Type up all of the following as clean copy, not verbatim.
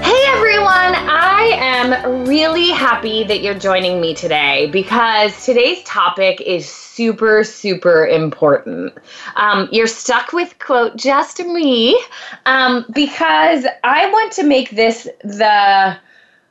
Hey everyone, I am really happy that you're joining me today because today's topic is super, super important. You're stuck with, quote, just me, because I want to make this the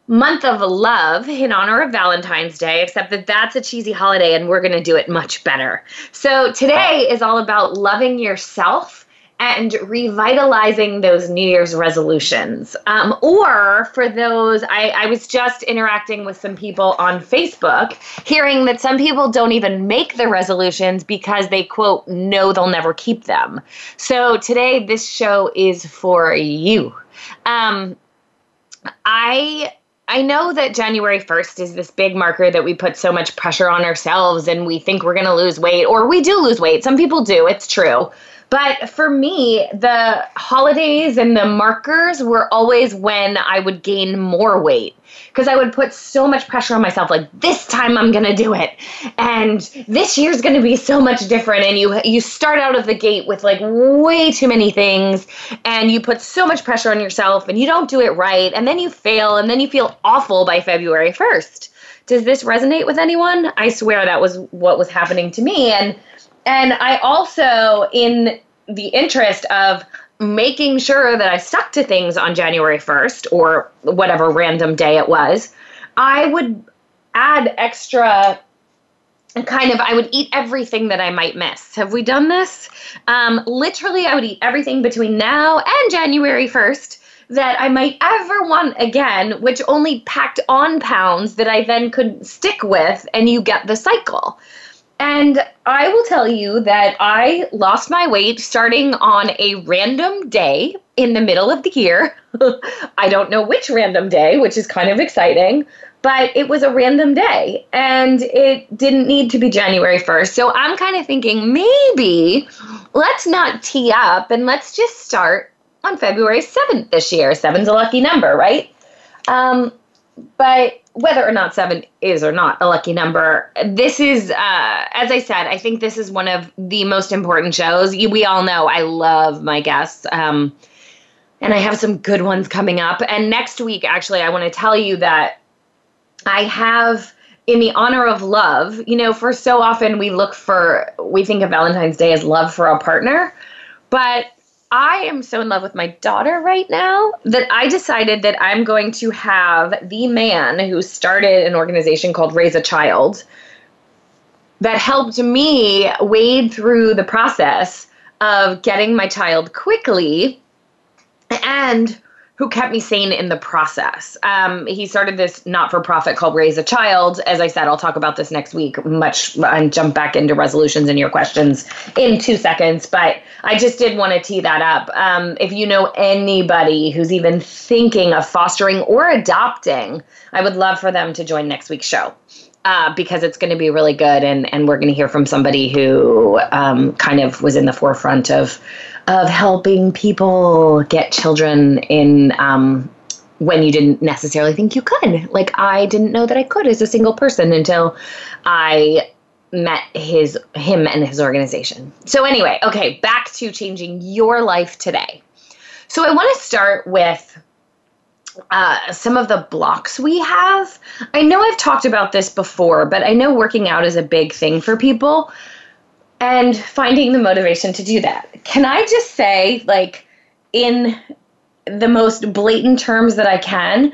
month of love in honor of Valentine's Day, except that that's a cheesy holiday and we're going to do it much better. So today is all about loving yourself and revitalizing those New Year's resolutions. Or for those, I was just interacting with some people on Facebook, hearing that some people don't even make the resolutions because they, quote, know they'll never keep them. So today, this show is for you. I know that January 1st is this big marker that we put so much pressure on ourselves and we think we're going to lose weight, or we do lose weight. Some people do, it's true. But for me, the holidays and the markers were always when I would gain more weight because I would put so much pressure on myself, like this time I'm going to do it and this year's going to be so much different. And you start out of the gate with like way too many things and you put so much pressure on yourself and you don't do it right and then you fail and then you feel awful by February 1st. Does this resonate with anyone? I swear that was what was happening to me. And I also, in the interest of making sure that I stuck to things on January 1st or whatever random day it was, I would add extra kind of, I would eat everything that I might miss. Have we done this? Literally, I would eat everything between now and January 1st that I might ever want again, which only packed on pounds that I then could stick with, and you get the cycle. And I will tell you that I lost my weight starting on a random day in the middle of the year. I don't know which random day, which is kind of exciting, but it was a random day and it didn't need to be January 1st. So I'm kind of thinking maybe let's not tee up and let's just start on February 7th this year. 7's a lucky number, right? But whether or not 7 is or not a lucky number, this is, as I said, I think this is one of the most important shows. We all know I love my guests, and I have some good ones coming up. And next week, actually, I want to tell you that I have, in the honor of love, you know, for so often we think of Valentine's Day as love for our partner, but I am so in love with my daughter right now that I decided that I'm going to have the man who started an organization called Raise a Child that helped me wade through the process of getting my child quickly and who kept me sane in the process. He started this not-for-profit called Raise a Child. As I said, I'll talk about this next week and jump back into resolutions and your questions in 2 seconds. But I just did want to tee that up. If you know anybody who's even thinking of fostering or adopting, I would love for them to join next week's show because it's going to be really good. And we're going to hear from somebody who kind of was in the forefront of helping people get children in when you didn't necessarily think you could. Like, I didn't know that I could as a single person until I met him and his organization. So anyway, okay, back to changing your life today. So I want to start with some of the blocks we have. I know I've talked about this before, but I know working out is a big thing for people. And finding the motivation to do that. Can I just say, like, in the most blatant terms that I can,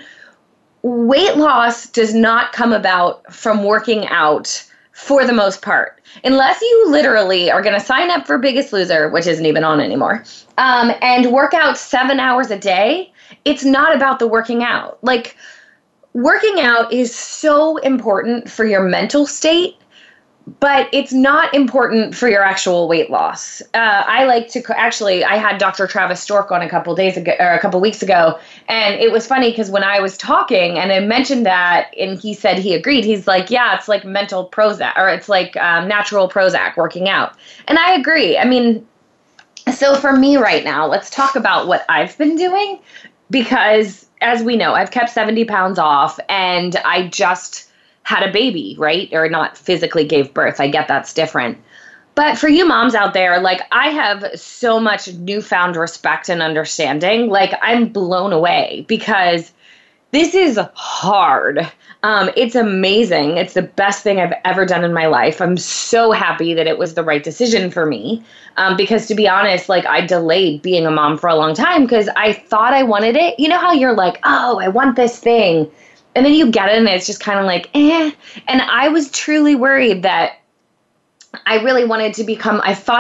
weight loss does not come about from working out for the most part. Unless you literally are going to sign up for Biggest Loser, which isn't even on anymore, and work out 7 hours a day, it's not about the working out. Like, working out is so important for your mental state. But it's not important for your actual weight loss. I like to actually, I had Dr. Travis Stork on a couple weeks ago, and it was funny because when I was talking and I mentioned that, and he said he agreed. He's like, yeah, it's like mental Prozac, or it's like natural Prozac working out. And I agree. I mean, so for me right now, let's talk about what I've been doing, because as we know, I've kept 70 pounds off, and I just had a baby, right? Or not physically gave birth. I get that's different. But for you moms out there, like, I have so much newfound respect and understanding. Like, I'm blown away because this is hard. It's amazing. It's the best thing I've ever done in my life. I'm so happy that it was the right decision for me. Because to be honest, like, I delayed being a mom for a long time because I thought I wanted it. You know how you're like, oh, I want this thing. And then you get it, and it's just kind of like, eh. And I was truly worried that I thought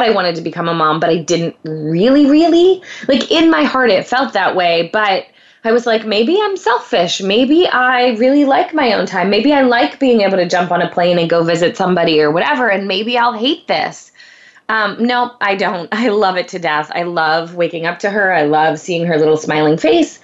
I wanted to become a mom, but I didn't really. Like, in my heart, it felt that way. But I was like, maybe I'm selfish. Maybe I really like my own time. Maybe I like being able to jump on a plane and go visit somebody or whatever, and maybe I'll hate this. No, I don't. I love it to death. I love waking up to her. I love seeing her little smiling face.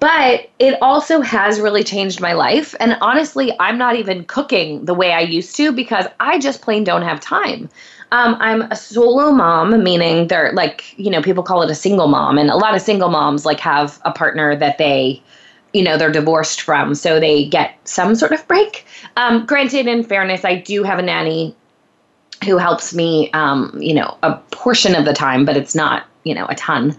But it also has really changed my life. And honestly, I'm not even cooking the way I used to because I just plain don't have time. I'm a solo mom, meaning they're like, you know, people call it a single mom. And a lot of single moms like have a partner that they, you know, they're divorced from. So they get some sort of break. Granted, in fairness, I do have a nanny who helps me, you know, a portion of the time, but it's not, you know, a ton.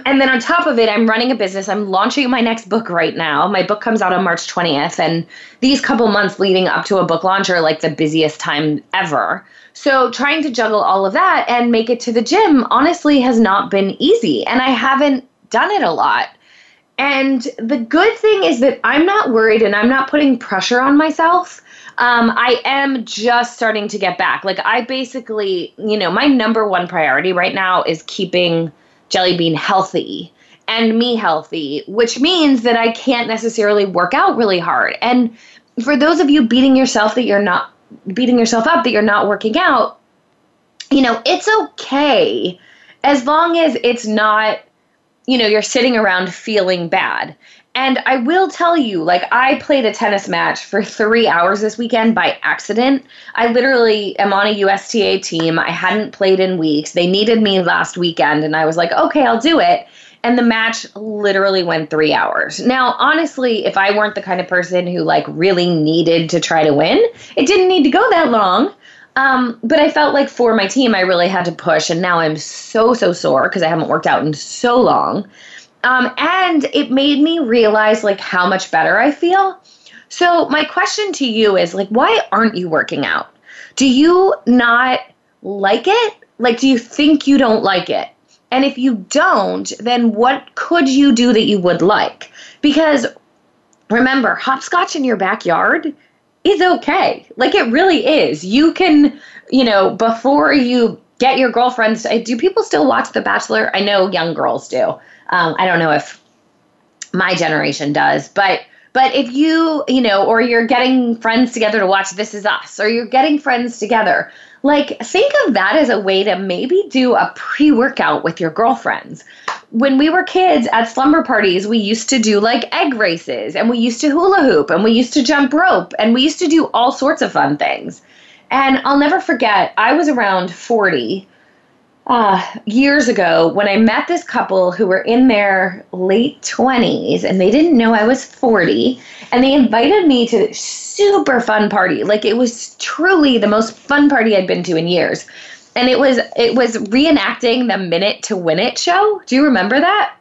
And then on top of it, I'm running a business. I'm launching my next book right now. My book comes out on March 20th. And these couple months leading up to a book launch are like the busiest time ever. So trying to juggle all of that and make it to the gym honestly has not been easy. And I haven't done it a lot. And the good thing is that I'm not worried and I'm not putting pressure on myself. I am just starting to get back. Like, I basically, you know, my number one priority right now is keeping Jelly Bean healthy and me healthy, which means that I can't necessarily work out really hard. And for those of you beating yourself up that you're not working out, you know, it's okay as long as it's not, you know, you're sitting around feeling bad. And I will tell you, like, I played a tennis match for 3 hours this weekend by accident. I literally am on a USTA team. I hadn't played in weeks. They needed me last weekend, and I was like, okay, I'll do it. And the match literally went 3 hours. Now, honestly, if I weren't the kind of person who, like, really needed to try to win, it didn't need to go that long. But I felt like for my team, I really had to push, and now I'm so sore because I haven't worked out in so long. And it made me realize, like, how much better I feel. So my question to you is, like, why aren't you working out? Do you not like it? Like, do you think you don't like it? And if you don't, then what could you do that you would like? Because remember, hopscotch in your backyard is okay. Like, it really is. You can, you know, before you get your girlfriends. Do people still watch The Bachelor? I know young girls do. I don't know if my generation does, but if you know, or you're getting friends together to watch This Is Us, or you're getting friends together, like, think of that as a way to maybe do a pre-workout with your girlfriends. When we were kids at slumber parties, we used to do, like, egg races, and we used to hula hoop, and we used to jump rope, and we used to do all sorts of fun things. And I'll never forget, I was around 40 years ago when I met this couple who were in their late 20s, and they didn't know I was 40, and they invited me to this super fun party. Like, it was truly the most fun party I'd been to in years. And it was reenacting the Minute to Win It show. Do you remember that?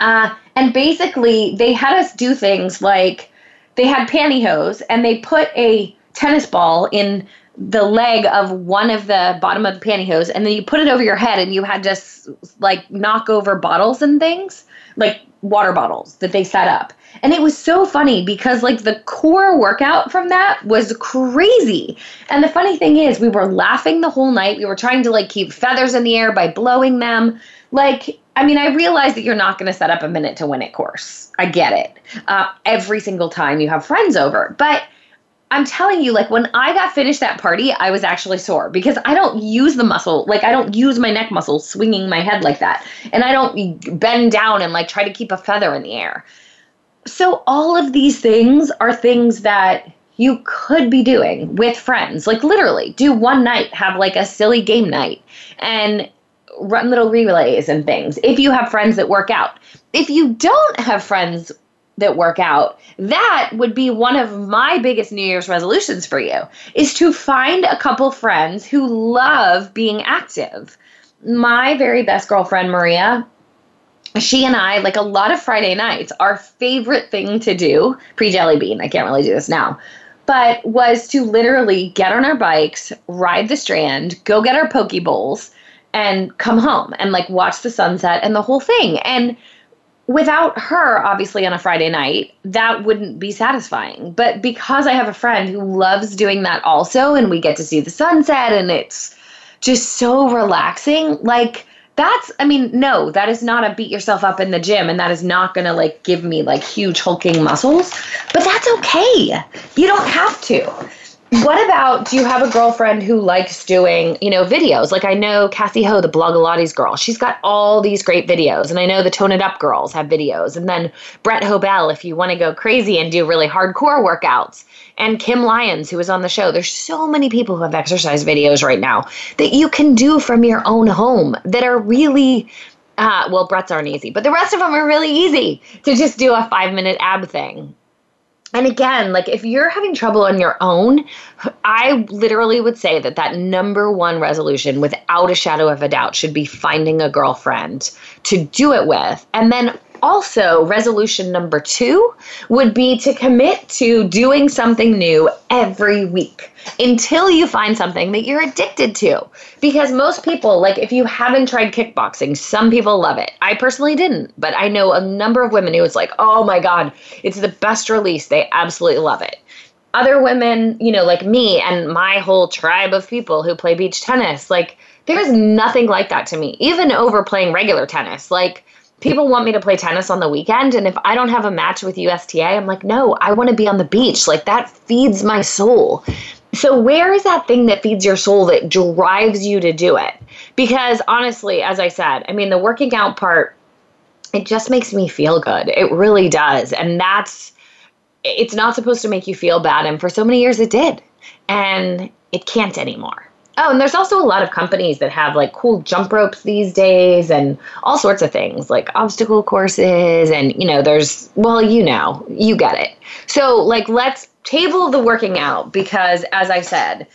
And basically, they had us do things like they had pantyhose, and they put a tennis ball in the leg of one of the bottom of the pantyhose, and then you put it over your head, and you had just, like, knock over bottles and things, like water bottles that they set up. And it was so funny because, like, the core workout from that was crazy. And the funny thing is, we were laughing the whole night. We were trying to, like, keep feathers in the air by blowing them. Like, I mean, I realize that you're not going to set up a Minute to Win It course. I get it. Every single time you have friends over. But I'm telling you, like when I got finished that party, I was actually sore because I don't use the muscle. Like I don't use my neck muscle swinging my head like that. And I don't bend down and like try to keep a feather in the air. So all of these things are things that you could be doing with friends. Like literally do one night, have like a silly game night and run little relays and things. If you have friends that work out, if you don't have friends that work out, that would be one of my biggest New Year's resolutions for you, is to find a couple friends who love being active. My very best girlfriend, Maria, she and I, like a lot of Friday nights, our favorite thing to do, pre-Jelly Bean, I can't really do this now, but was to literally get on our bikes, ride the Strand, go get our poke bowls, and come home and like watch the sunset and the whole thing. And without her, obviously, on a Friday night, that wouldn't be satisfying. But because I have a friend who loves doing that also, and we get to see the sunset, and it's just so relaxing, like that's, I mean, no, that is not a beat yourself up in the gym, and that is not going to like give me like huge hulking muscles, but that's okay. You don't have to. What about, do you have a girlfriend who likes doing, you know, videos? Like I know Cassie Ho, the Blogilates girl, she's got all these great videos. And I know the Tone It Up girls have videos. And then Brett Hobel, if you want to go crazy and do really hardcore workouts. And Kim Lyons, who was on the show. There's so many people who have exercise videos right now that you can do from your own home that are really, well, Brett's aren't easy. But the rest of them are really easy to just do a 5-minute ab thing. And again, like if you're having trouble on your own, I literally would say that that number one resolution without a shadow of a doubt should be finding a girlfriend to do it with. And then also resolution number 2 would be to commit to doing something new every week until you find something that you're addicted to. Because most people, like if you haven't tried kickboxing, some people love it. I personally didn't, but I know a number of women who it's like, oh my God, it's the best release. They absolutely love it. Other women, you know, like me and my whole tribe of people who play beach tennis, like there's nothing like that to me, even over playing regular tennis. Like people want me to play tennis on the weekend, and if I don't have a match with USTA, I'm like, no, I want to be on the beach. Like, that feeds my soul. So where is that thing that feeds your soul that drives you to do it? Because honestly, as I said, I mean, the working out part, it just makes me feel good. It really does. And that's, it's not supposed to make you feel bad. And for so many years it did. And it can't anymore. Oh, and there's also a lot of companies that have like cool jump ropes these days and all sorts of things like obstacle courses and, you know, there's, well, you know, you get it. So like, let's table the working out because as I said,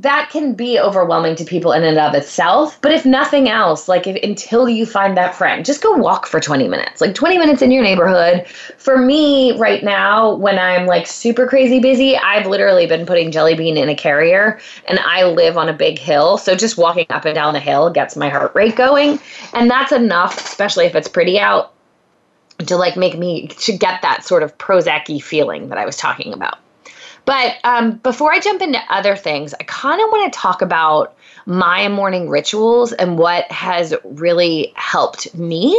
that can be overwhelming to people in and of itself. But if nothing else, like if, until you find that friend, just go walk for 20 minutes, like 20 minutes in your neighborhood. For me right now, when I'm like super crazy busy, I've literally been putting Jelly Bean in a carrier and I live on a big hill. So just walking up and down the hill gets my heart rate going. And that's enough, especially if it's pretty out, to like make me to get that sort of Prozac-y feeling that I was talking about. But before I jump into other things, I kind of want to talk about my morning rituals and what has really helped me.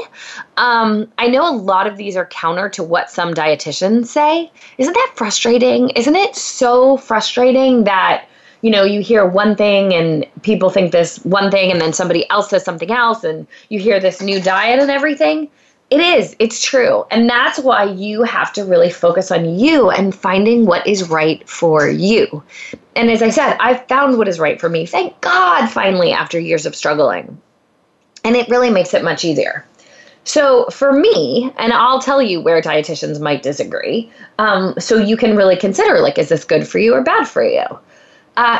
I know a lot of these are counter to what some dietitians say. Isn't that frustrating? Isn't it so frustrating that, you know, you hear one thing and people think this one thing and then somebody else says something else and you hear this new diet and everything? It is. It's true. And that's why you have to really focus on you and finding what is right for you. And as I said, I found what is right for me. Thank God, finally, after years of struggling. And it really makes it much easier. So for me, and I'll tell you where dietitians might disagree, so you can really consider, like, is this good for you or bad for you?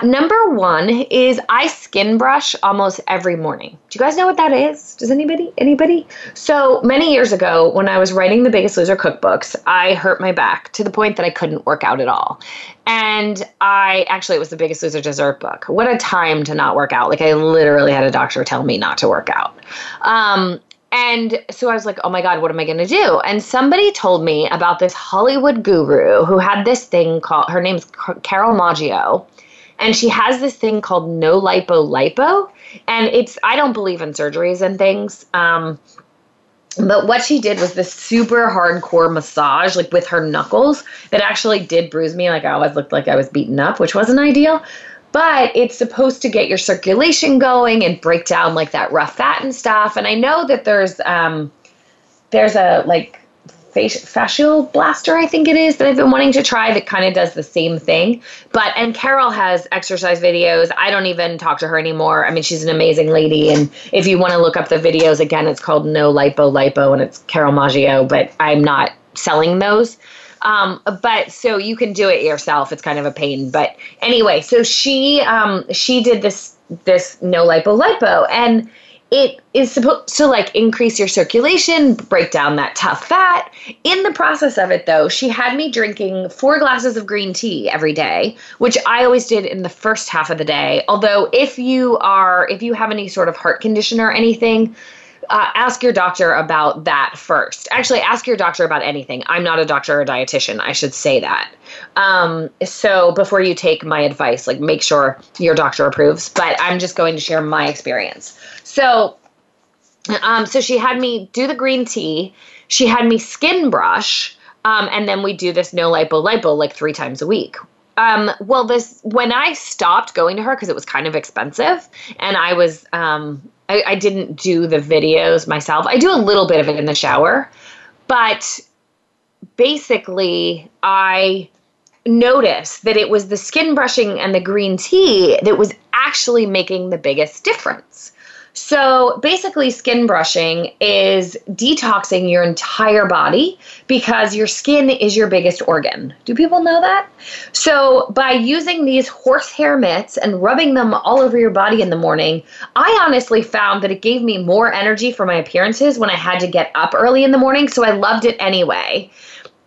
Number one is I skin brush almost every morning. Do you guys know what that is? Does anybody? So many years ago when I was writing the Biggest Loser cookbooks, I hurt my back to the point that I couldn't work out at all. And it was the Biggest Loser dessert book. What a time to not work out. Like I literally had a doctor tell me not to work out. And so I was like, oh my God, what am I going to do? And somebody told me about this Hollywood guru who had this thing called, her name's Carol Maggio. And she has this thing called no lipo lipo. And I don't believe in surgeries and things. But what she did was this super hardcore massage, like with her knuckles, that actually did bruise me. Like I always looked like I was beaten up, which wasn't ideal. But it's supposed to get your circulation going and break down like that rough fat and stuff. And I know that there's a like Fascial blaster, I think it is, that I've been wanting to try that kind of does the same thing. But, and Carol has exercise videos. I don't even talk to her anymore. I mean, she's an amazing lady. And if you want to look up the videos, again, it's called No Lipo Lipo, and it's Carol Maggio, but I'm not selling those. But so you can do it yourself. It's kind of a pain, but anyway, so she did this No Lipo Lipo, and it is supposed to like increase your circulation, break down that tough fat. In the process of it though, she had me drinking 4 glasses of green tea every day, which I always did in the first half of the day. Although if you have any sort of heart condition or anything, ask your doctor about that first. Actually, ask your doctor about anything. I'm not a doctor or dietitian. I should say that. So before you take my advice, like make sure your doctor approves, but I'm just going to share my experience. So she had me do the green tea. She had me skin brush. And then we do this No Lipo Lipo like 3 times a week. When I stopped going to her, cause it was kind of expensive and I was, I didn't do the videos myself. I do a little bit of it in the shower, but basically I noticed that it was the skin brushing and the green tea that was actually making the biggest difference. So basically skin brushing is detoxing your entire body because your skin is your biggest organ. Do people know that? So by using these horsehair mitts and rubbing them all over your body in the morning, I honestly found that it gave me more energy for my appearances when I had to get up early in the morning. So I loved it anyway.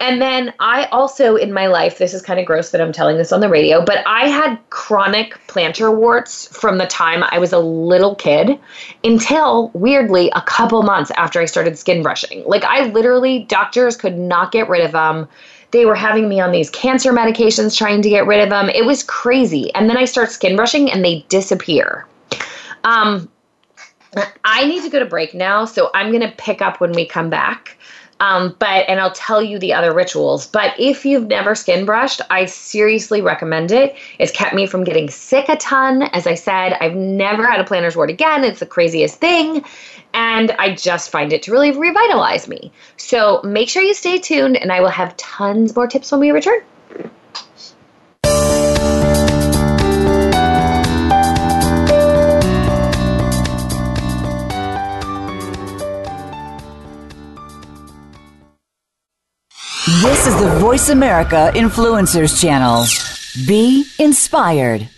And then I also, in my life, this is kind of gross that I'm telling this on the radio, but I had chronic plantar warts from the time I was a little kid until, weirdly, a couple months after I started skin brushing. Like, I literally, doctors could not get rid of them. They were having me on these cancer medications trying to get rid of them. It was crazy. And then I start skin brushing, and they disappear. I need to go to break now, so I'm going to pick up when we come back. And I'll tell you the other rituals, but if you've never skin brushed, I seriously recommend it. It's kept me from getting sick a ton. As I said, I've never had a plantar's wart again. It's the craziest thing. And I just find it to really revitalize me. So make sure you stay tuned and I will have tons more tips when we return. This is the Voice America Influencers Channel. Be inspired.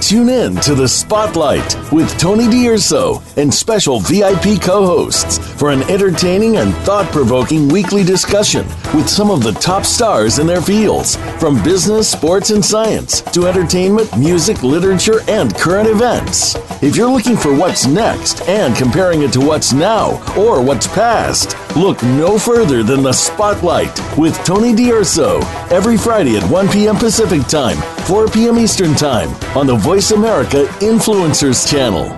Tune in to The Spotlight with Tony D'Irso and special VIP co-hosts for an entertaining and thought-provoking weekly discussion with some of the top stars in their fields, from business, sports, and science to entertainment, music, literature, and current events. If you're looking for what's next and comparing it to what's now or what's past, look no further than The Spotlight with Tony D'Irso every Friday at 1 p.m. Pacific Time, 4 p.m. Eastern Time on the Voice America Influencers Channel.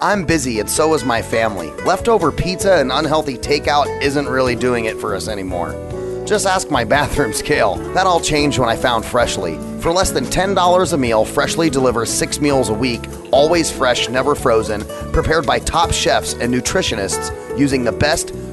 I'm busy and so is my family. Leftover pizza and unhealthy takeout isn't really doing it for us anymore. Just ask my bathroom scale. That all changed when I found Freshly. For less than $10 a meal, Freshly delivers 6 meals a week, always fresh, never frozen, prepared by top chefs and nutritionists using the best,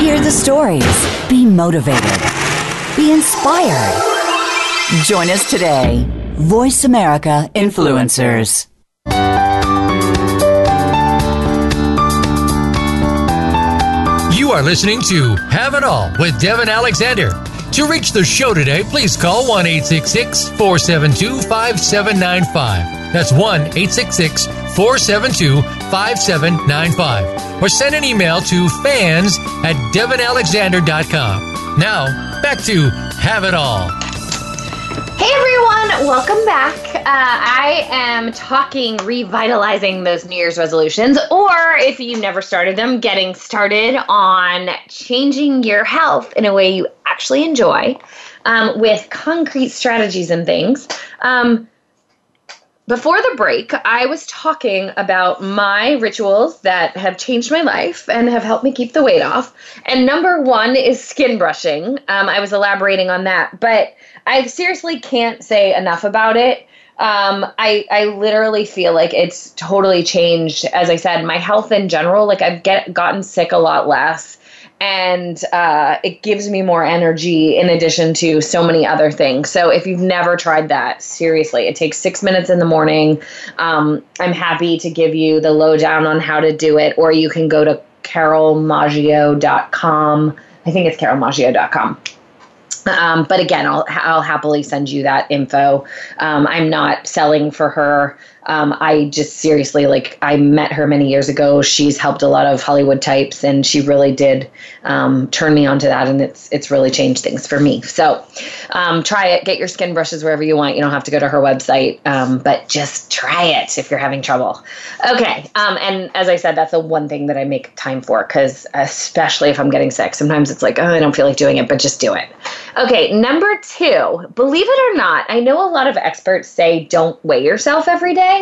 Hear the stories. Be motivated. Be inspired. Join us today. Voice America Influencers. You are listening to Have It All with Devin Alexander. To reach the show today, please call 1-866-472-5795. That's 1-866-472-5795. Or send an email to fans@devinalexander.com. Now, back to Have It All. Hey everyone, welcome back. I am talking revitalizing those New Year's resolutions, or if you've never started them, getting started on changing your health in a way you actually enjoy, with concrete strategies and things. Before the break, I was talking about my rituals that have changed my life and have helped me keep the weight off. And number one is skin brushing. I was elaborating on that, but I seriously can't say enough about it. I literally feel like it's totally changed, as I said, my health in general. Like I've gotten sick a lot less, and it gives me more energy in addition to so many other things. So if you've never tried that, seriously, it takes 6 minutes in the morning. I'm happy to give you the lowdown on how to do it, or you can go to carolmaggio.com. I think it's carolmaggio.com. But again, I'll happily send you that info. I'm not selling for her. I just seriously, like, I met her many years ago. She's helped a lot of Hollywood types, and she really did turn me onto that, and it's really changed things for me. So try it. Get your skin brushes wherever you want. You don't have to go to her website, but just try it if you're having trouble. Okay, and as I said, that's the one thing that I make time for, because especially if I'm getting sick, sometimes it's like, oh, I don't feel like doing it, but just do it. Okay, number two, believe it or not, I know a lot of experts say don't weigh yourself every day.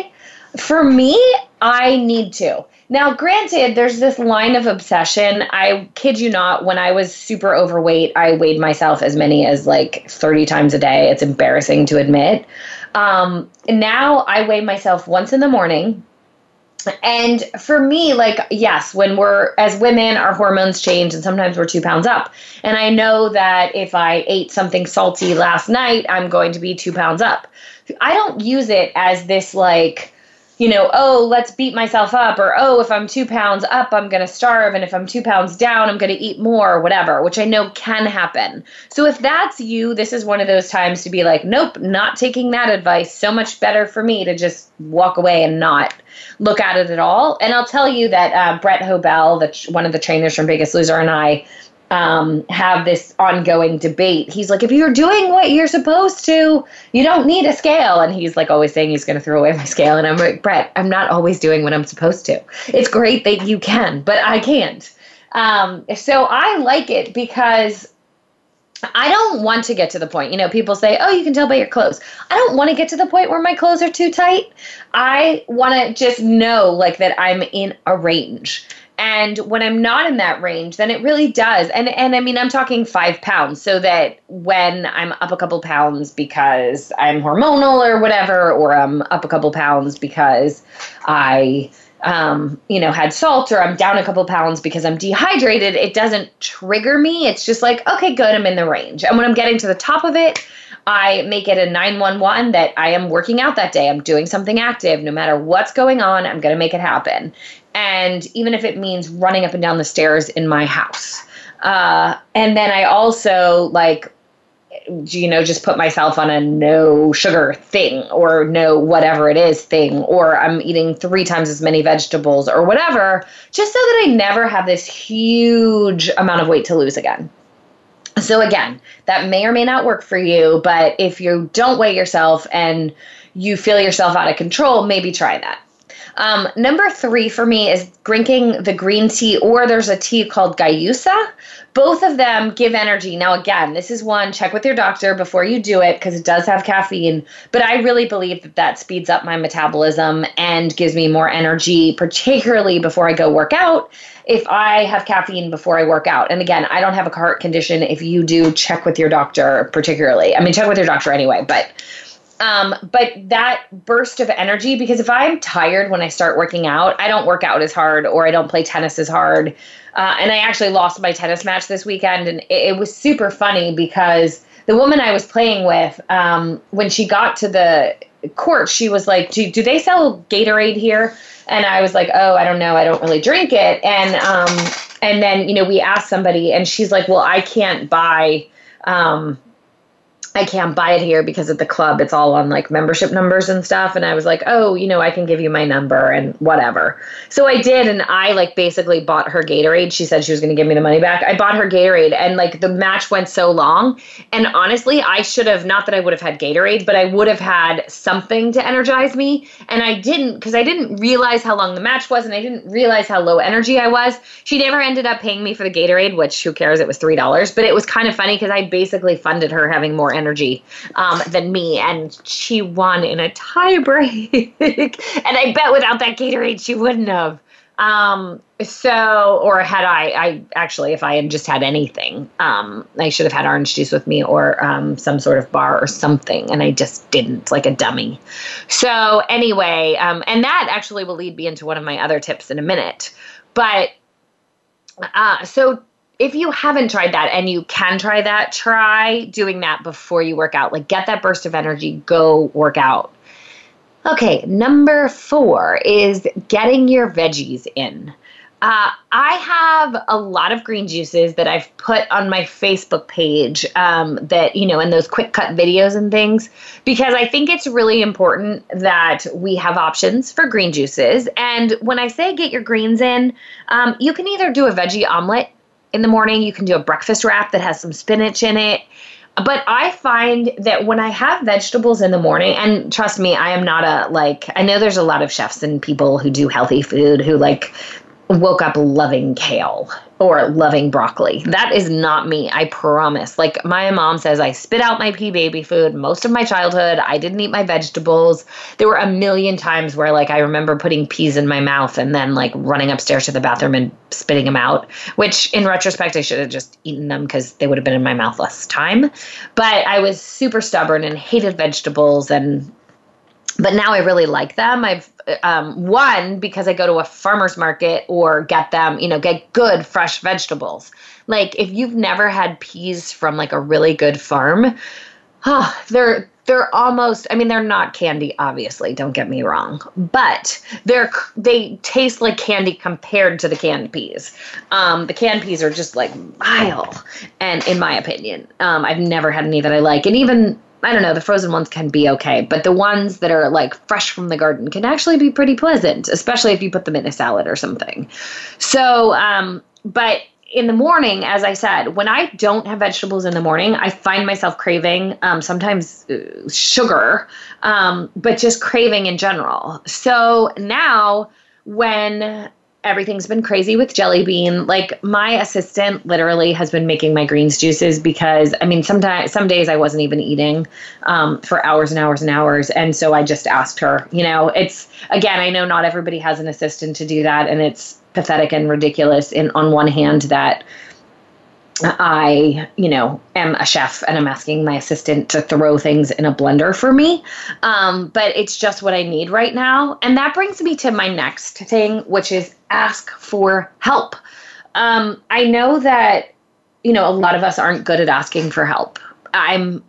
For me, I need to. Now, granted, there's this line of obsession. I kid you not, when I was super overweight, I weighed myself as many as like 30 times a day. It's embarrassing to admit. Now I weigh myself once in the morning. And for me, like, yes, when we're, as women, our hormones change, and sometimes we're 2 pounds up. And I know that if I ate something salty last night, I'm going to be 2 pounds up. I don't use it as this, like, you know, oh, let's beat myself up, or, oh, if I'm 2 pounds up, I'm going to starve, and if I'm 2 pounds down, I'm going to eat more, or whatever, which I know can happen. So if that's you, this is one of those times to be like, nope, not taking that advice. So much better for me to just walk away and not look at it at all. And I'll tell you that Brett Hobel, one of the trainers from Biggest Loser, and I have this ongoing debate. He's like, if you're doing what you're supposed to, you don't need a scale. And he's like always saying he's going to throw away my scale. And I'm like, Brett, I'm not always doing what I'm supposed to. It's great that you can, but I can't. So I like it because I don't want to get to the point, you know, people say, oh, you can tell by your clothes. I don't want to get to the point where my clothes are too tight. I want to just know, like, that I'm in a range. And when I'm not in that range, then it really does. And I mean, I'm talking 5 pounds, so that when I'm up a couple pounds because I'm hormonal or whatever, or I'm up a couple pounds because I, you know, had salt, or I'm down a couple pounds because I'm dehydrated, it doesn't trigger me. It's just like, okay, good, I'm in the range. And when I'm getting to the top of it, I make it a 9-1-1 that I am working out that day. I'm doing something active. No matter what's going on, I'm going to make it happen. And even if it means running up and down the stairs in my house. And then I also, like, you know, just put myself on a no sugar thing, or no whatever it is thing, or I'm eating 3 times as many vegetables, or whatever, just so that I never have this huge amount of weight to lose again. So again, that may or may not work for you, but if you don't weigh yourself and you feel yourself out of control, maybe try that. Number three for me is drinking the green tea, or there's a tea called Gaiusa. Both of them give energy. Now, again, this is one, check with your doctor before you do it, because it does have caffeine. But I really believe that that speeds up my metabolism and gives me more energy, particularly before I go work out, if I have caffeine before I work out. And again, I don't have a heart condition. If you do, check with your doctor particularly. I mean, check with your doctor anyway, but that burst of energy, because if I'm tired when I start working out, I don't work out as hard, or I don't play tennis as hard. And I actually lost my tennis match this weekend, and it was super funny because the woman I was playing with, when she got to the court, she was like, do they sell Gatorade here? And I was like, oh, I don't know. I don't really drink it. And And then, you know, we asked somebody and she's like, well, I can't buy it here because at the club, it's all on like membership numbers and stuff. And I was like, oh, you know, I can give you my number and whatever. So I did. And I like basically bought her Gatorade. She said she was going to give me the money back. I bought her Gatorade and like the match went so long. And honestly, I should have, not that I would have had Gatorade, but I would have had something to energize me. And I didn't, because I didn't realize how long the match was. And I didn't realize how low energy I was. She never ended up paying me for the Gatorade, which who cares? It was $3. But it was kind of funny because I basically funded her having more energy than me, and she won in a tie break. And I bet without that Gatorade she wouldn't have. So, or had I actually, if I had just had anything, I should have had orange juice with me or some sort of bar or something, and I just didn't, like a dummy. So anyway, and that actually will lead me into one of my other tips in a minute. But so if you haven't tried that and you can try that, try doing that before you work out. Like get that burst of energy, go work out. Okay, number 4 is getting your veggies in. I have a lot of green juices that I've put on my Facebook page that, you know, in those quick cut videos and things, because I think it's really important that we have options for green juices. And when I say get your greens in, you can either do a veggie omelet in the morning, you can do a breakfast wrap that has some spinach in it. But I find that when I have vegetables in the morning, and trust me, I am not a, like, I know there's a lot of chefs and people who do healthy food who like woke up loving kale or loving broccoli. That is not me, I promise. Like my mom says, I spit out my pea baby food most of my childhood. I didn't eat my vegetables. There were a million times where like I remember putting peas in my mouth and then like running upstairs to the bathroom and spitting them out, which in retrospect, I should have just eaten them because they would have been in my mouth less time. But I was super stubborn and hated vegetables, and but now I really like them. I've one, because I go to a farmer's market or get them, you know, get good fresh vegetables. Like if you've never had peas from like a really good farm, oh, they're almost, I mean, they're not candy, obviously, don't get me wrong, but they taste like candy compared to the canned peas. The canned peas are just like vile. And in my opinion, I've never had any that I like. And even, I don't know, the frozen ones can be okay, but the ones that are like fresh from the garden can actually be pretty pleasant, especially if you put them in a salad or something. So, but in the morning, as I said, when I don't have vegetables in the morning, I find myself craving, sometimes sugar, but just craving in general. So now when everything's been crazy with Jelly Bean, like my assistant literally has been making my greens juices because, I mean, sometimes, some days I wasn't even eating for hours and hours and hours. And so I just asked her, you know, it's, again, I know not everybody has an assistant to do that. And it's pathetic and ridiculous. And on one hand that I, you know, am a chef and I'm asking my assistant to throw things in a blender for me. But it's just what I need right now. And that brings me to my next thing, which is ask for help. I know that, you know, a lot of us aren't good at asking for help. I'm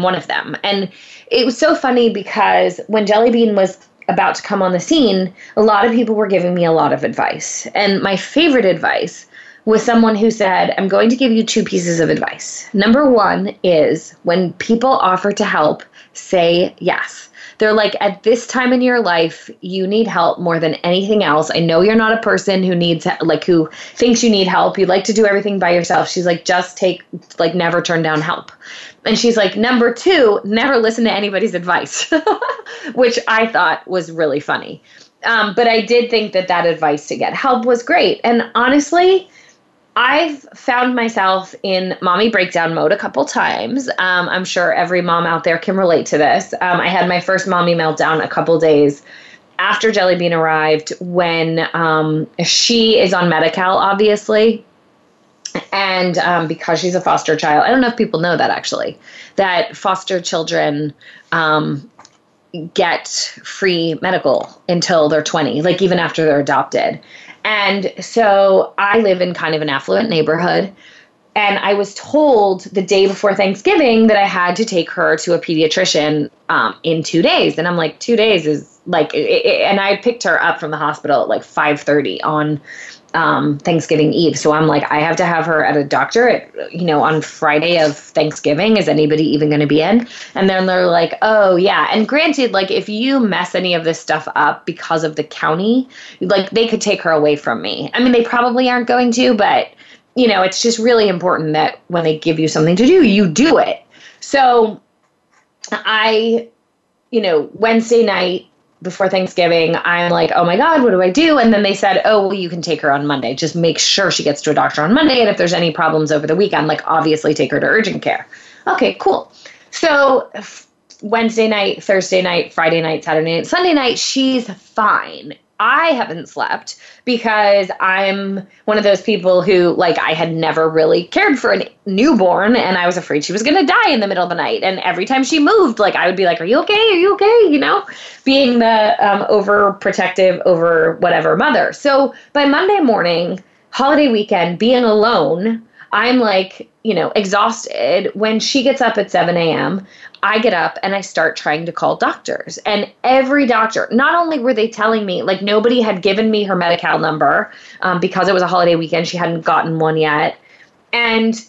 one of them. And it was so funny because when Jelly Bean was about to come on the scene, a lot of people were giving me a lot of advice. And my favorite advice was someone who said, I'm going to give you 2 pieces of advice. Number 1 is when people offer to help, say yes. They're like, at this time in your life, you need help more than anything else. I know you're not a person who needs, like, who thinks you need help. You like to do everything by yourself. She's like, just take, like, never turn down help. And she's like, number 2, never listen to anybody's advice, which I thought was really funny. But I did think that that advice to get help was great. And honestly, I've found myself in mommy breakdown mode a couple times. I'm sure every mom out there can relate to this. I had my first mommy meltdown a couple days after Jelly Bean arrived when she is on Medi-Cal, obviously. And because she's a foster child, I don't know if people know that actually, that foster children get free medical until they're 20, like even after they're adopted. And so I live in kind of an affluent neighborhood. And I was told the day before Thanksgiving that I had to take her to a pediatrician in 2 days. And I'm like, 2 days is like, and I picked her up from the hospital at like 5:30 on Thanksgiving Eve. So I'm like, I have to have her at a doctor at, you know, on Friday of Thanksgiving. Is anybody even going to be in? And then they're like, oh yeah. And granted, like if you mess any of this stuff up because of the county, like they could take her away from me. I mean, they probably aren't going to, but you know, it's just really important that when they give you something to do, you do it. So I, you know, Wednesday night before Thanksgiving, I'm like, oh my God, what do I do? And then they said, oh, well, you can take her on Monday. Just make sure she gets to a doctor on Monday. And if there's any problems over the weekend, like obviously take her to urgent care. Okay, cool. So Wednesday night, Thursday night, Friday night, Saturday night, Sunday night, she's fine. I haven't slept because I'm one of those people who, like, I had never really cared for a newborn and I was afraid she was going to die in the middle of the night. And every time she moved, like, I would be like, are you okay? Are you okay? You know, being the overprotective, over whatever mother. So by Monday morning, holiday weekend, being alone, I'm like, you know, exhausted. When she gets up at 7 a.m., I get up and I start trying to call doctors. And every doctor, not only were they telling me, like nobody had given me her Medi-Cal number because it was a holiday weekend, she hadn't gotten one yet. And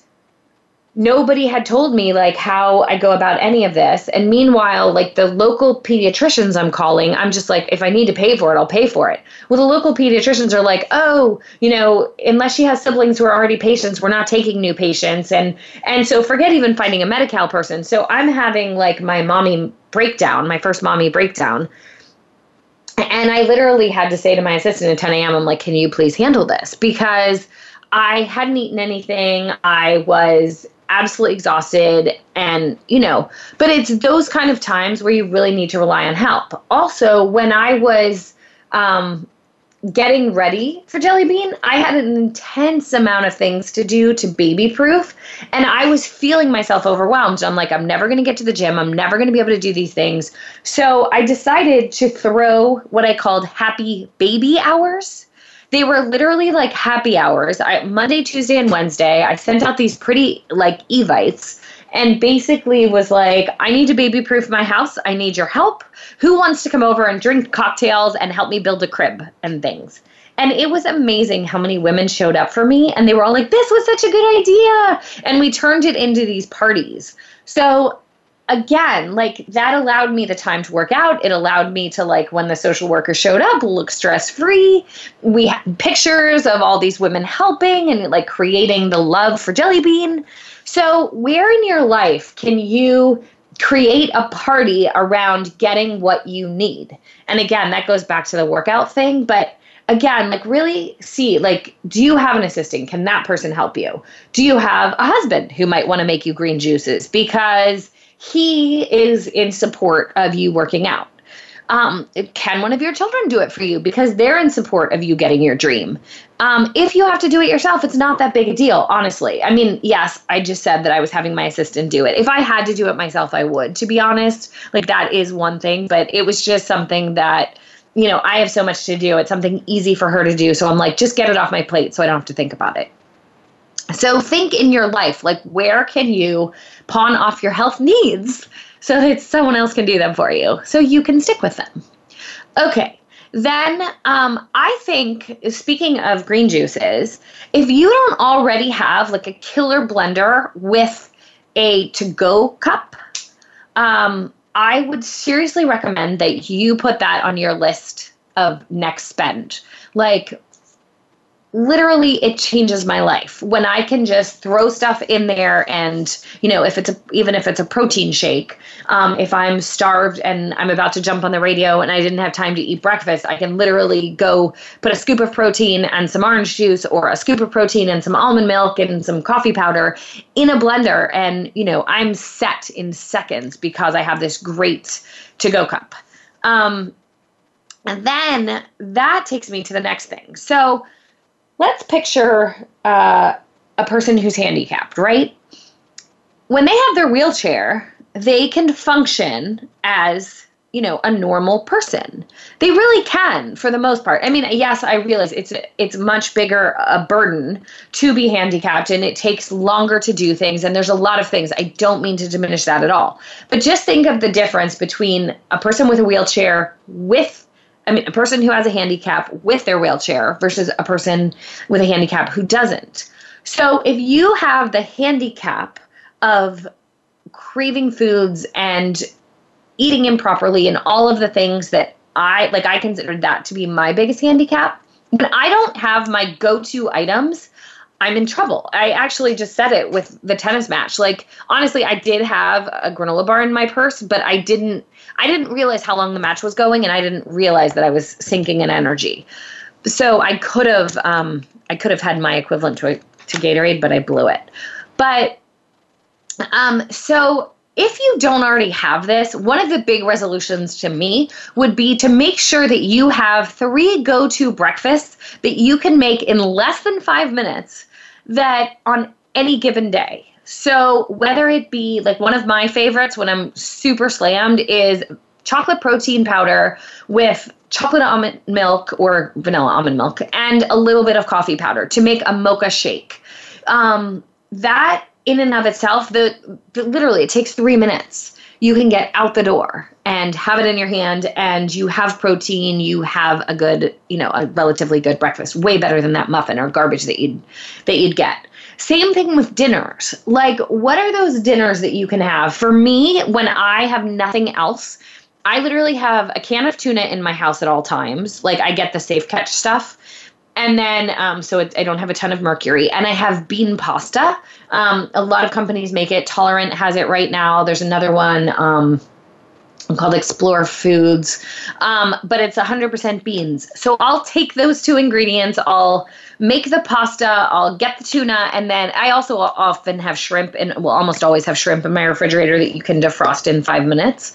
nobody had told me like how I go about any of this. And meanwhile, like the local pediatricians I'm calling, I'm just like, if I need to pay for it, I'll pay for it. Well, the local pediatricians are like, oh, you know, unless she has siblings who are already patients, we're not taking new patients. And so forget even finding a Medi-Cal person. So I'm having like my mommy breakdown, my first mommy breakdown. And I literally had to say to my assistant at 10 a.m., I'm like, can you please handle this? Because I hadn't eaten anything. I was absolutely exhausted and, you know, but it's those kind of times where you really need to rely on help. Also, when I was getting ready for Jelly Bean, I had an intense amount of things to do to baby proof. And I was feeling myself overwhelmed. I'm like, I'm never going to get to the gym. I'm never going to be able to do these things. So I decided to throw what I called happy baby hours. They were literally like happy hours. Monday, Tuesday, and Wednesday, I sent out these pretty like Evites and basically was like, I need to baby proof my house. I need your help. Who wants to come over and drink cocktails and help me build a crib and things? And it was amazing how many women showed up for me. And they were all like, this was such a good idea. And we turned it into these parties. So again, like that allowed me the time to work out. It allowed me to, like, when the social worker showed up, look stress-free. We had pictures of all these women helping and like creating the love for Jelly Bean. So where in your life can you create a party around getting what you need? And again, that goes back to the workout thing, but again, like really see, like, do you have an assistant? Can that person help you? Do you have a husband who might want to make you green juices because he is in support of you working out? Can one of your children do it for you because they're in support of you getting your dream? If you have to do it yourself, it's not that big a deal, honestly. I mean, yes, I just said that I was having my assistant do it. If I had to do it myself, I would, to be honest. Like that is one thing, but it was just something that, you know, I have so much to do. It's something easy for her to do. So I'm like, just get it off my plate so I don't have to think about it. So think in your life, like where can you pawn off your health needs so that someone else can do them for you so you can stick with them? Okay. Then I think, speaking of green juices, if you don't already have like a killer blender with a to-go cup, I would seriously recommend that you put that on your list of next spend. Like, literally, it changes my life when I can just throw stuff in there. And, you know, if it's a, even if it's a protein shake, if I'm starved and I'm about to jump on the radio and I didn't have time to eat breakfast, I can literally go put a scoop of protein and some orange juice or a scoop of protein and some almond milk and some coffee powder in a blender. And, you know, I'm set in seconds because I have this great to-go cup. And then that takes me to the next thing. So let's picture a person who's handicapped, right? When they have their wheelchair, they can function as you know, a normal person. They really can, for the most part. I mean, yes, I realize it's much bigger a burden to be handicapped, and it takes longer to do things, and there's a lot of things. I don't mean to diminish that at all. But just think of the difference between a person with a wheelchair a person who has a handicap with their wheelchair versus a person with a handicap who doesn't. So if you have the handicap of craving foods and eating improperly and all of the things that I considered that to be my biggest handicap, when I don't have my go-to items, I'm in trouble. I actually just said it with the tennis match. Like, honestly, I did have a granola bar in my purse, but I didn't realize how long the match was going, and I didn't realize that I was sinking in energy. So I could have had my equivalent to Gatorade, but I blew it. But so if you don't already have this, one of the big resolutions to me would be to make sure that you have 3 go-to breakfasts that you can make in less than 5 minutes that on any given day. So whether it be like one of my favorites when I'm super slammed is chocolate protein powder with chocolate almond milk or vanilla almond milk and a little bit of coffee powder to make a mocha shake. That in and of itself, literally it takes 3 minutes. You can get out the door and have it in your hand, and you have protein, you have a good, you know, a relatively good breakfast, way better than that muffin or garbage that you'd get. Same thing with dinners. Like, what are those dinners that you can have? For me, when I have nothing else, I literally have a can of tuna in my house at all times. Like, I get the Safe Catch stuff. And then, I don't have a ton of mercury. And I have bean pasta. A lot of companies make it. Tolerant has it right now. There's another one called Explore Foods. But it's 100% beans. So I'll take those 2 ingredients. I'll make the pasta. I'll get the tuna. And then I also often have shrimp, and will almost always have shrimp in my refrigerator that you can defrost in 5 minutes.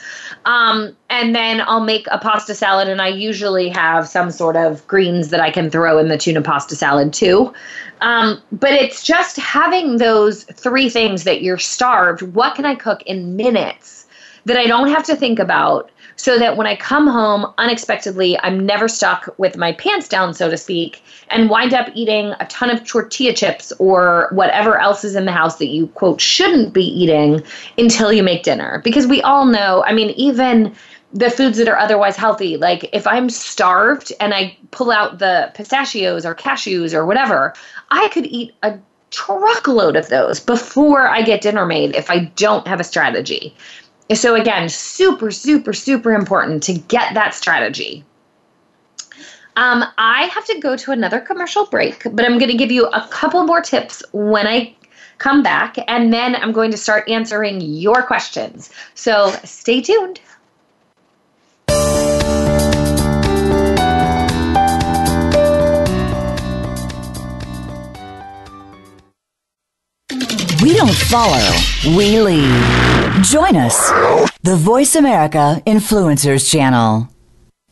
And then I'll make a pasta salad, and I usually have some sort of greens that I can throw in the tuna pasta salad too. But it's just having those 3 things that you're starved. What can I cook in minutes that I don't have to think about, so that when I come home unexpectedly, I'm never stuck with my pants down, so to speak, and wind up eating a ton of tortilla chips or whatever else is in the house that you, quote, shouldn't be eating until you make dinner. Because we all know, I mean, even the foods that are otherwise healthy, like if I'm starved and I pull out the pistachios or cashews or whatever, I could eat a truckload of those before I get dinner made if I don't have a strategy. So again, super, super, super important to get that strategy. I have to go to another commercial break, but I'm going to give you a couple more tips when I come back, and then I'm going to start answering your questions. So stay tuned. We don't follow, we lead. Join us, the Voice America Influencers Channel.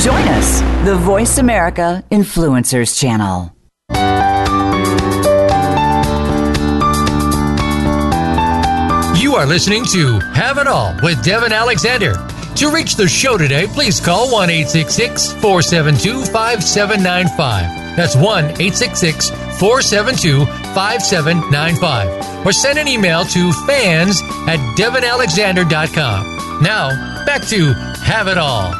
Join us, the Voice America Influencers Channel. You are listening to Have It All with Devin Alexander. To reach the show today, please call 1-866-472-5795. That's 1-866-472-5795. 472-5795 or send an email to fans@devinalexander.com. Now, back to Have It All.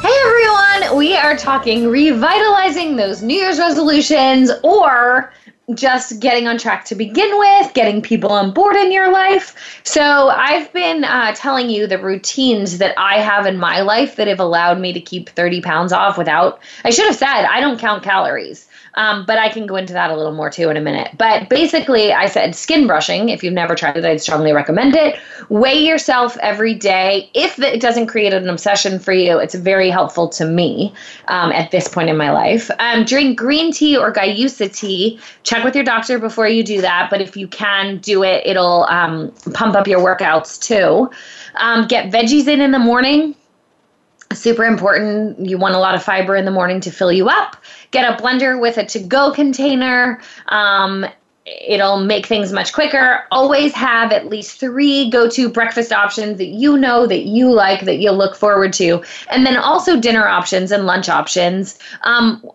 Hey everyone, we are talking revitalizing those New Year's resolutions or just getting on track to begin with, getting people on board in your life. So I've been telling you the routines that I have in my life that have allowed me to keep 30 pounds off without, I should have said, I don't count calories. But I can go into that a little more too in a minute. But basically, I said skin brushing. If you've never tried it, I'd strongly recommend it. Weigh yourself every day. If it doesn't create an obsession for you, it's very helpful to me at this point in my life. Drink green tea or Gaiusa tea. Check with your doctor before you do that. But if you can do it, it'll pump up your workouts too. Get veggies in the morning. Super important. You want a lot of fiber in the morning to fill you up. Get a blender with a to-go container. It'll make things much quicker. Always have at least 3 go-to breakfast options that you know, that you like, that you'll look forward to. And then also dinner options and lunch options.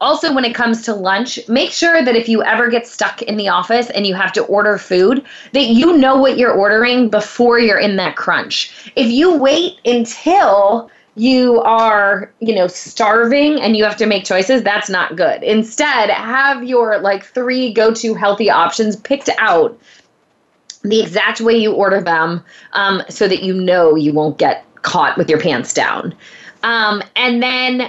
Also, when it comes to lunch, make sure that if you ever get stuck in the office and you have to order food, that you know what you're ordering before you're in that crunch. If you wait until you are, starving and you have to make choices, that's not good. Instead, have your 3 go-to healthy options picked out the exact way you order them so that you know you won't get caught with your pants down. And then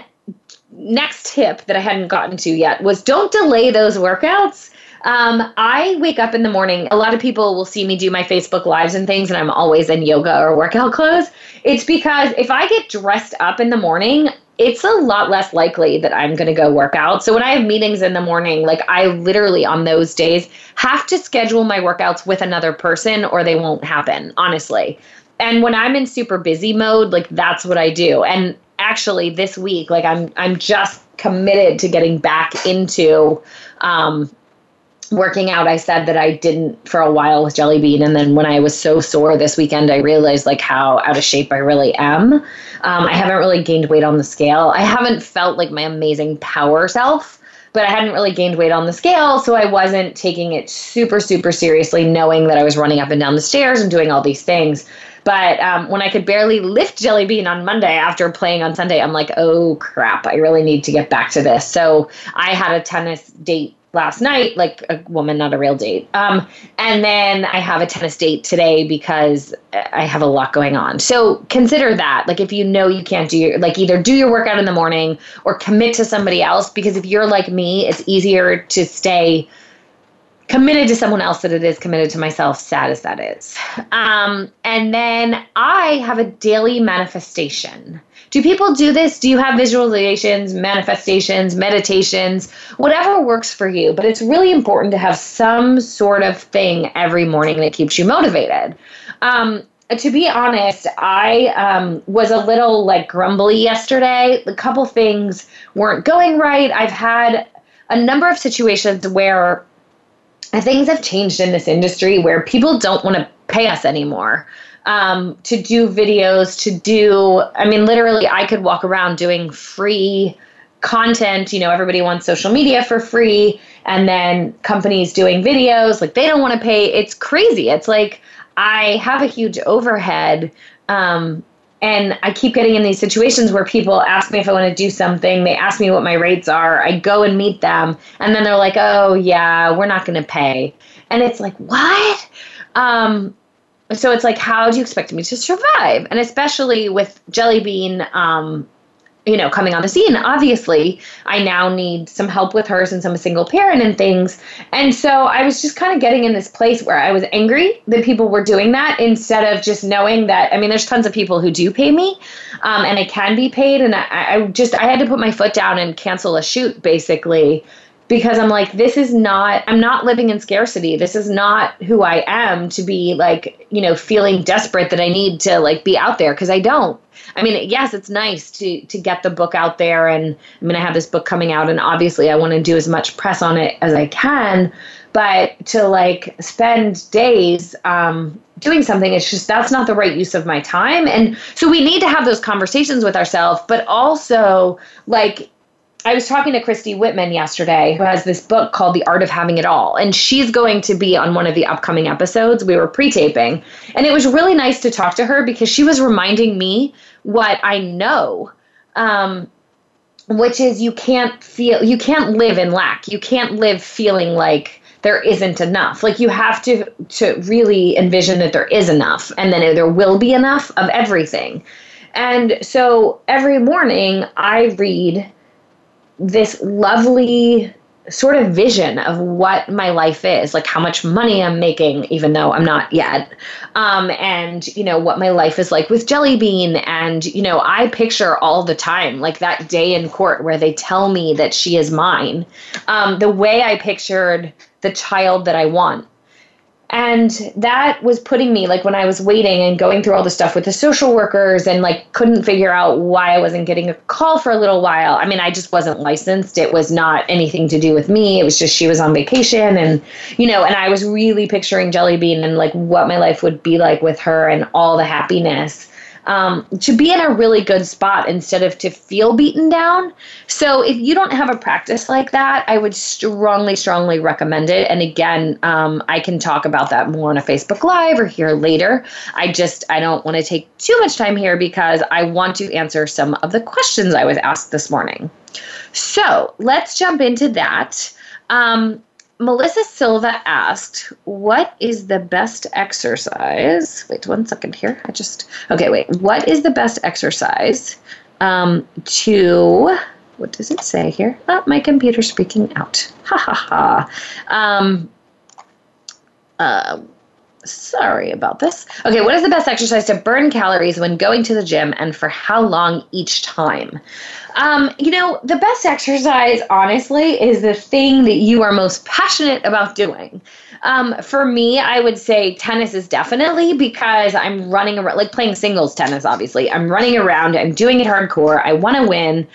next tip that I hadn't gotten to yet was don't delay those workouts. I wake up in the morning. A lot of people will see me do my Facebook Lives and things, and I'm always in yoga or workout clothes. It's because if I get dressed up in the morning, it's a lot less likely that I'm going to go work out. So when I have meetings in the morning, I literally on those days have to schedule my workouts with another person or they won't happen, honestly. And when I'm in super busy mode, that's what I do. And actually this week, I'm just committed to getting back into, working out. I said that I didn't for a while with Jelly Bean. And then when I was so sore this weekend, I realized how out of shape I really am. I haven't really gained weight on the scale. I haven't felt my amazing power self, but I hadn't really gained weight on the scale. So I wasn't taking it super, super seriously, knowing that I was running up and down the stairs and doing all these things. But when I could barely lift Jelly Bean on Monday after playing on Sunday, I'm oh crap, I really need to get back to this. So I had a tennis date last night, a woman, not a real date. And then I have a tennis date today because I have a lot going on. So consider that, if you know you can't do your, either do your workout in the morning or commit to somebody else, because if you're like me, it's easier to stay committed to someone else than it is committed to myself, sad as that is. And then I have a daily manifestation. Do people do this? Do you have visualizations, manifestations, meditations, whatever works for you? But it's really important to have some sort of thing every morning that keeps you motivated. To be honest, I was a little grumbly yesterday. A couple things weren't going right. I've had a number of situations where things have changed in this industry where people don't want to pay us anymore. To do videos, literally I could walk around doing free content. Everybody wants social media for free, and then companies doing videos, they don't want to pay. It's crazy. It's I have a huge overhead, and I keep getting in these situations where people ask me if I want to do something. They ask me what my rates are. I go and meet them. And then they're like, oh, yeah, we're not going to pay. And it's what? So it's how do you expect me to survive? And especially with Jelly Bean, coming on the scene, obviously, I now need some help with her since I'm a single parent and things. And so I was just kind of getting in this place where I was angry that people were doing that instead of just knowing that, there's tons of people who do pay me, and I can be paid. And I had to put my foot down and cancel a shoot basically, because I'm this is not, I'm not living in scarcity. This is not who I am to be feeling desperate that I need to be out there. Cause I don't, yes, it's nice to get the book out there. And I have this book coming out and obviously I want to do as much press on it as I can, but to spend days, doing something, it's just, that's not the right use of my time. And so we need to have those conversations with ourselves, but also I was talking to Christy Whitman yesterday, who has this book called The Art of Having It All, and she's going to be on one of the upcoming episodes. We were pre-taping, and it was really nice to talk to her because she was reminding me what I know, which is you can't live in lack. You can't live feeling like there isn't enough. Like you have to really envision that there is enough, and then there will be enough of everything. And so every morning I read this lovely sort of vision of what my life is, like how much money I'm making, even though I'm not yet. And you know, what my life is like with Jelly Bean. And, you know, I picture all the time, like that day in court where they tell me that she is mine. The way I pictured the child that I want. And that was putting me, like when I was waiting and going through all the stuff with the social workers and like couldn't figure out why I wasn't getting a call for a little while. I mean, I just wasn't licensed. It was not anything to do with me. It was just she was on vacation and, you know, and I was really picturing Jelly Bean and like what my life would be like with her and all the happiness. To be in a really good spot instead of to feel beaten down. So if you don't have a practice like that, I would strongly, strongly recommend it. And again, I can talk about that more on a Facebook Live or here later. I don't want to take too much time here because I want to answer some of the questions I was asked this morning. So let's jump into that. Melissa Silva asked, what is the best exercise? Wait one second here. What is the best exercise what does it say here? Oh, my computer's freaking out. Ha ha ha. Sorry about this. Okay, what is the best exercise to burn calories when going to the gym and for how long each time? You know, the best exercise, honestly, is the thing that you are most passionate about doing. For me, I would say tennis is definitely because I'm running around, like playing singles tennis, obviously. I'm running around. I'm doing it hardcore. I want to win.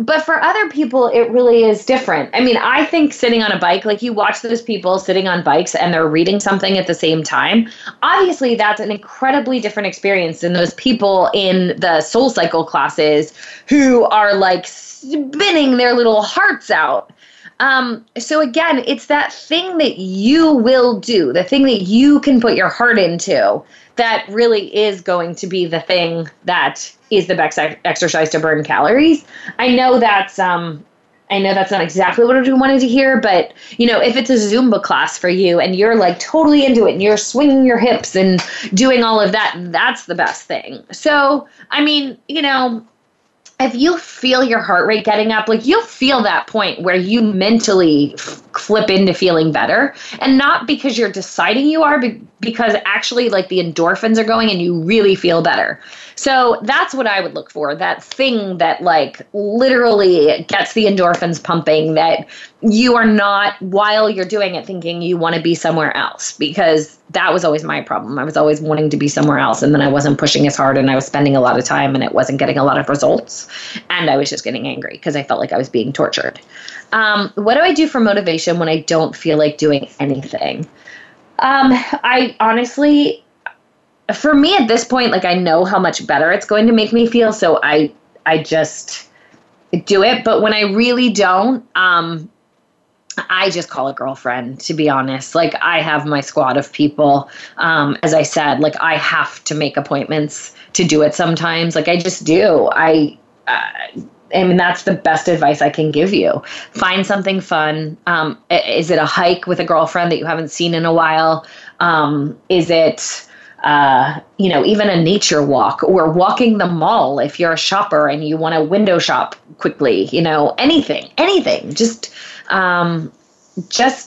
But for other people, it really is different. I mean, I think sitting on a bike, like you watch those people sitting on bikes and they're reading something at the same time. Obviously, that's an incredibly different experience than those people in the SoulCycle classes who are like spinning their little hearts out. So again, it's that thing that you will do, the thing that you can put your heart into that really is going to be the thing that is the best exercise to burn calories. I know that's not exactly what I wanted to hear, but you know, if it's a Zumba class for you and you're like totally into it and you're swinging your hips and doing all of that, that's the best thing. So, I mean, you know, if you feel your heart rate getting up, like you'll feel that point where you mentally flip into feeling better, and not because you're deciding you are, but because actually like the endorphins are going and you really feel better. So that's what I would look for. That thing that like literally gets the endorphins pumping, that you are not, while you're doing it, thinking you want to be somewhere else, because that was always my problem. I was always wanting to be somewhere else, and then I wasn't pushing as hard, and I was spending a lot of time, and it wasn't getting a lot of results, and I was just getting angry because I felt like I was being tortured. What do I do for motivation when I don't feel like doing anything? I honestly, for me at this point, like I know how much better it's going to make me feel, so I just do it. But when I really don't, I just call a girlfriend, to be honest. Like I have my squad of people. As I said, like I have to make appointments to do it sometimes. Like I just do. I mean, that's the best advice I can give you. Find something fun. Is it a hike with a girlfriend that you haven't seen in a while? Is it, you know, even a nature walk or walking the mall if you're a shopper and you want to window shop quickly, you know, anything, just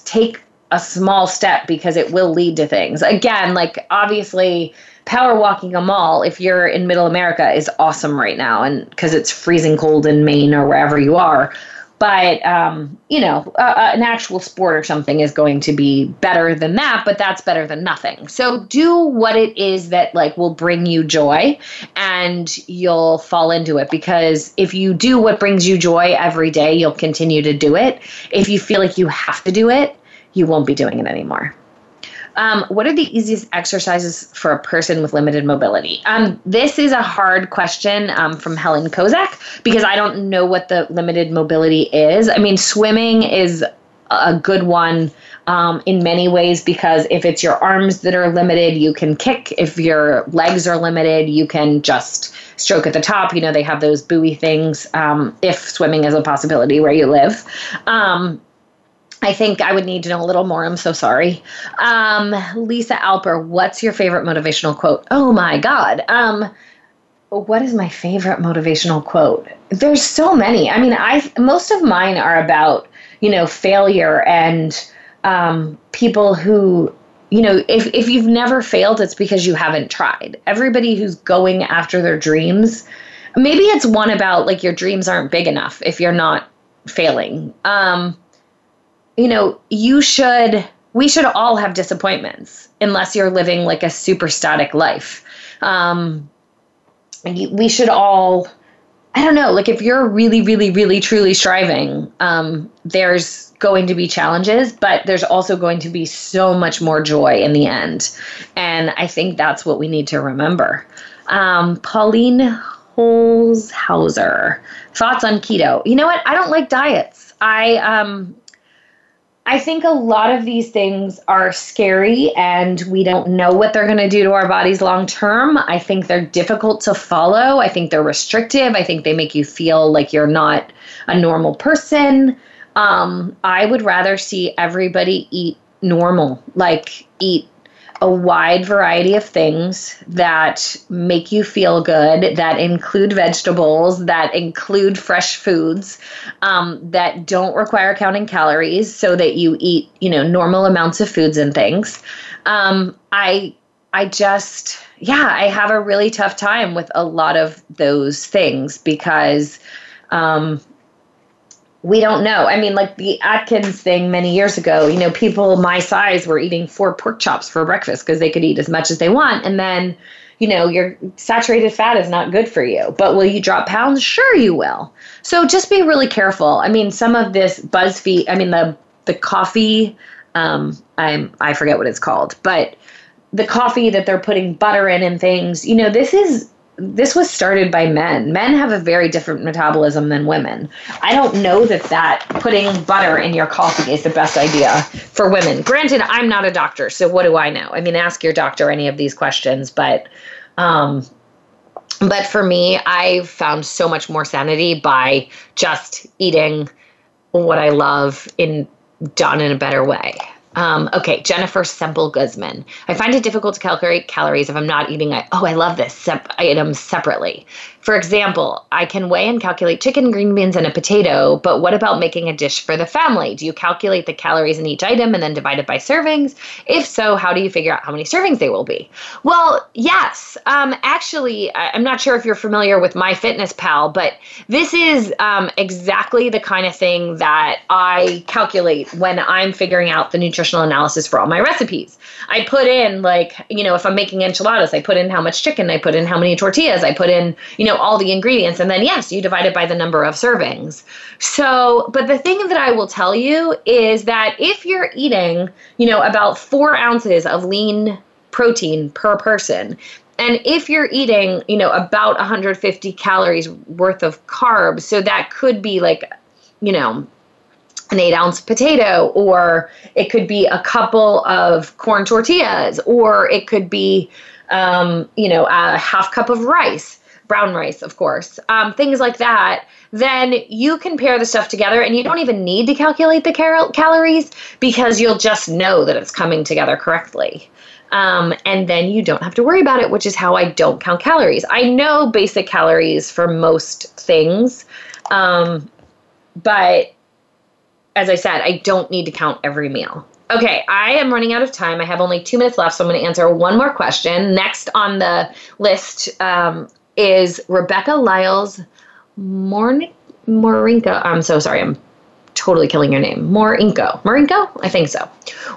take a small step because it will lead to things. Again, like obviously power walking a mall, if you're in middle America, is awesome right now. And cause it's freezing cold in Maine or wherever you are. But, you know, an actual sport or something is going to be better than that, but that's better than nothing. So do what it is that, like, will bring you joy, and you'll fall into it. Because if you do what brings you joy every day, you'll continue to do it. If you feel like you have to do it, you won't be doing it anymore. What are the easiest exercises for a person with limited mobility? This is a hard question from Helen Kozak, because I don't know what the limited mobility is. I mean, swimming is a good one in many ways, because if it's your arms that are limited, you can kick. If your legs are limited, you can just stroke at the top. You know, they have those buoy things if swimming is a possibility where you live. I think I would need to know a little more. I'm so sorry. Lisa Alper, what's your favorite motivational quote? Oh, my God. What is my favorite motivational quote? There's so many. I mean, most of mine are about, you know, failure and people who, you know, if you've never failed, it's because you haven't tried. Everybody who's going after their dreams, maybe it's one about, like, your dreams aren't big enough if you're not failing. You know, we should all have disappointments unless you're living like a super static life. We should all, I don't know, like if you're really, really, really truly striving, there's going to be challenges, but there's also going to be so much more joy in the end. And I think that's what we need to remember. Pauline Holzhauser, thoughts on keto? You know what? I don't like diets. I think a lot of these things are scary and we don't know what they're going to do to our bodies long term. I think they're difficult to follow. I think they're restrictive. I think they make you feel like you're not a normal person. I would rather see everybody eat normal, like eat a wide variety of things that make you feel good, that include vegetables, that include fresh foods, that don't require counting calories, so that you eat, you know, normal amounts of foods and things. I just, I have a really tough time with a lot of those things because, we don't know. I mean, like the Atkins thing many years ago, you know, people my size were eating 4 pork chops for breakfast because they could eat as much as they want. And then, you know, your saturated fat is not good for you. But will you drop pounds? Sure you will. So just be really careful. I mean, some of this BuzzFeed, I mean, the coffee, I forget what it's called, but the coffee that they're putting butter in and things, you know, this was started by men. Men have a very different metabolism than women. I don't know that putting butter in your coffee is the best idea for women. Granted, I'm not a doctor, so what do I know? I mean, ask your doctor any of these questions, but for me, I've found so much more sanity by just eating what I love done in a better way. Okay, Jennifer Semple Guzman. I find it difficult to calculate calories if I'm not eating I love this item separately. For example, I can weigh and calculate chicken, green beans, and a potato, but what about making a dish for the family? Do you calculate the calories in each item and then divide it by servings? If so, how do you figure out how many servings they will be? Well, yes. Actually, I'm not sure if you're familiar with MyFitnessPal, but this is exactly the kind of thing that I calculate when I'm figuring out the nutritional analysis for all my recipes. I put in, like, you know, if I'm making enchiladas, I put in how much chicken, I put in how many tortillas, I put in, you know, all the ingredients, and then yes, you divide it by the number of servings. So, but the thing that I will tell you is that if you're eating, you know, about 4 ounces of lean protein per person, and if you're eating, you know, about 150 calories worth of carbs, so that could be like, you know, an 8-ounce potato, or it could be a couple of corn tortillas, or it could be, you know, a half cup of rice, brown rice, of course, things like that, then you can pair the stuff together and you don't even need to calculate the calories because you'll just know that it's coming together correctly. And then you don't have to worry about it, which is how I don't count calories. I know basic calories for most things, but as I said, I don't need to count every meal. Okay, I am running out of time. I have only 2 minutes left, so I'm going to answer one more question. Next on the list is Rebecca Lyles Morinko. I'm so sorry. I'm totally killing your name. Morinko? I think so.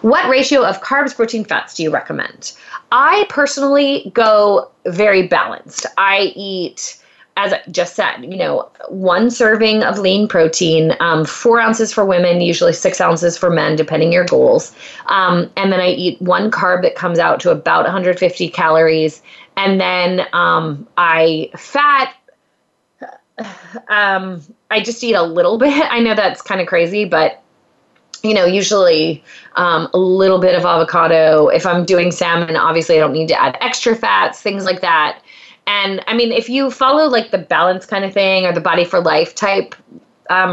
What ratio of carbs, protein, fats do you recommend? I personally go very balanced. I eat as I just said, you know, one serving of lean protein, 4 ounces for women, usually 6 ounces for men, depending your goals. And then I eat one carb that comes out to about 150 calories. And then I just eat a little bit. I know that's kind of crazy, but you know, usually a little bit of avocado. If I'm doing salmon, obviously I don't need to add extra fats, things like that. And I mean, if you follow like the balance kind of thing or the body for life type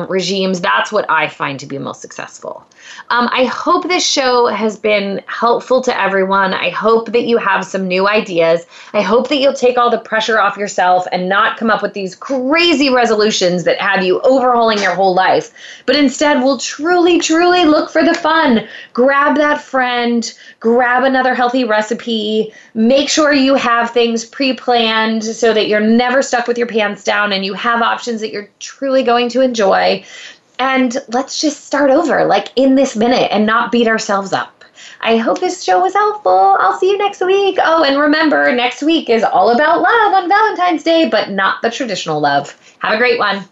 regimes, that's what I find to be most successful. I hope this show has been helpful to everyone. I hope that you have some new ideas. I hope that you'll take all the pressure off yourself and not come up with these crazy resolutions that have you overhauling your whole life, but instead will truly, truly look for the fun. Grab that friend, grab another healthy recipe, make sure you have things pre-planned so that you're never stuck with your pants down and you have options that you're truly going to enjoy. And let's just start over, like in this minute, and not beat ourselves up. I hope this show was helpful. I'll see you next week. Oh, and remember, next week is all about love on Valentine's Day, but not the traditional love. Have a great one.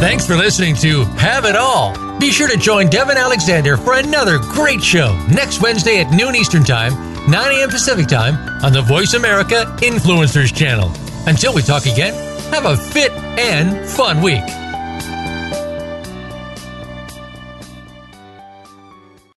Thanks for listening to Have It All. Be sure to join Devin Alexander for another great show next Wednesday at noon Eastern Time, 9 a.m. Pacific Time on the Voice America Influencers Channel. Until we talk again, have a fit and fun week.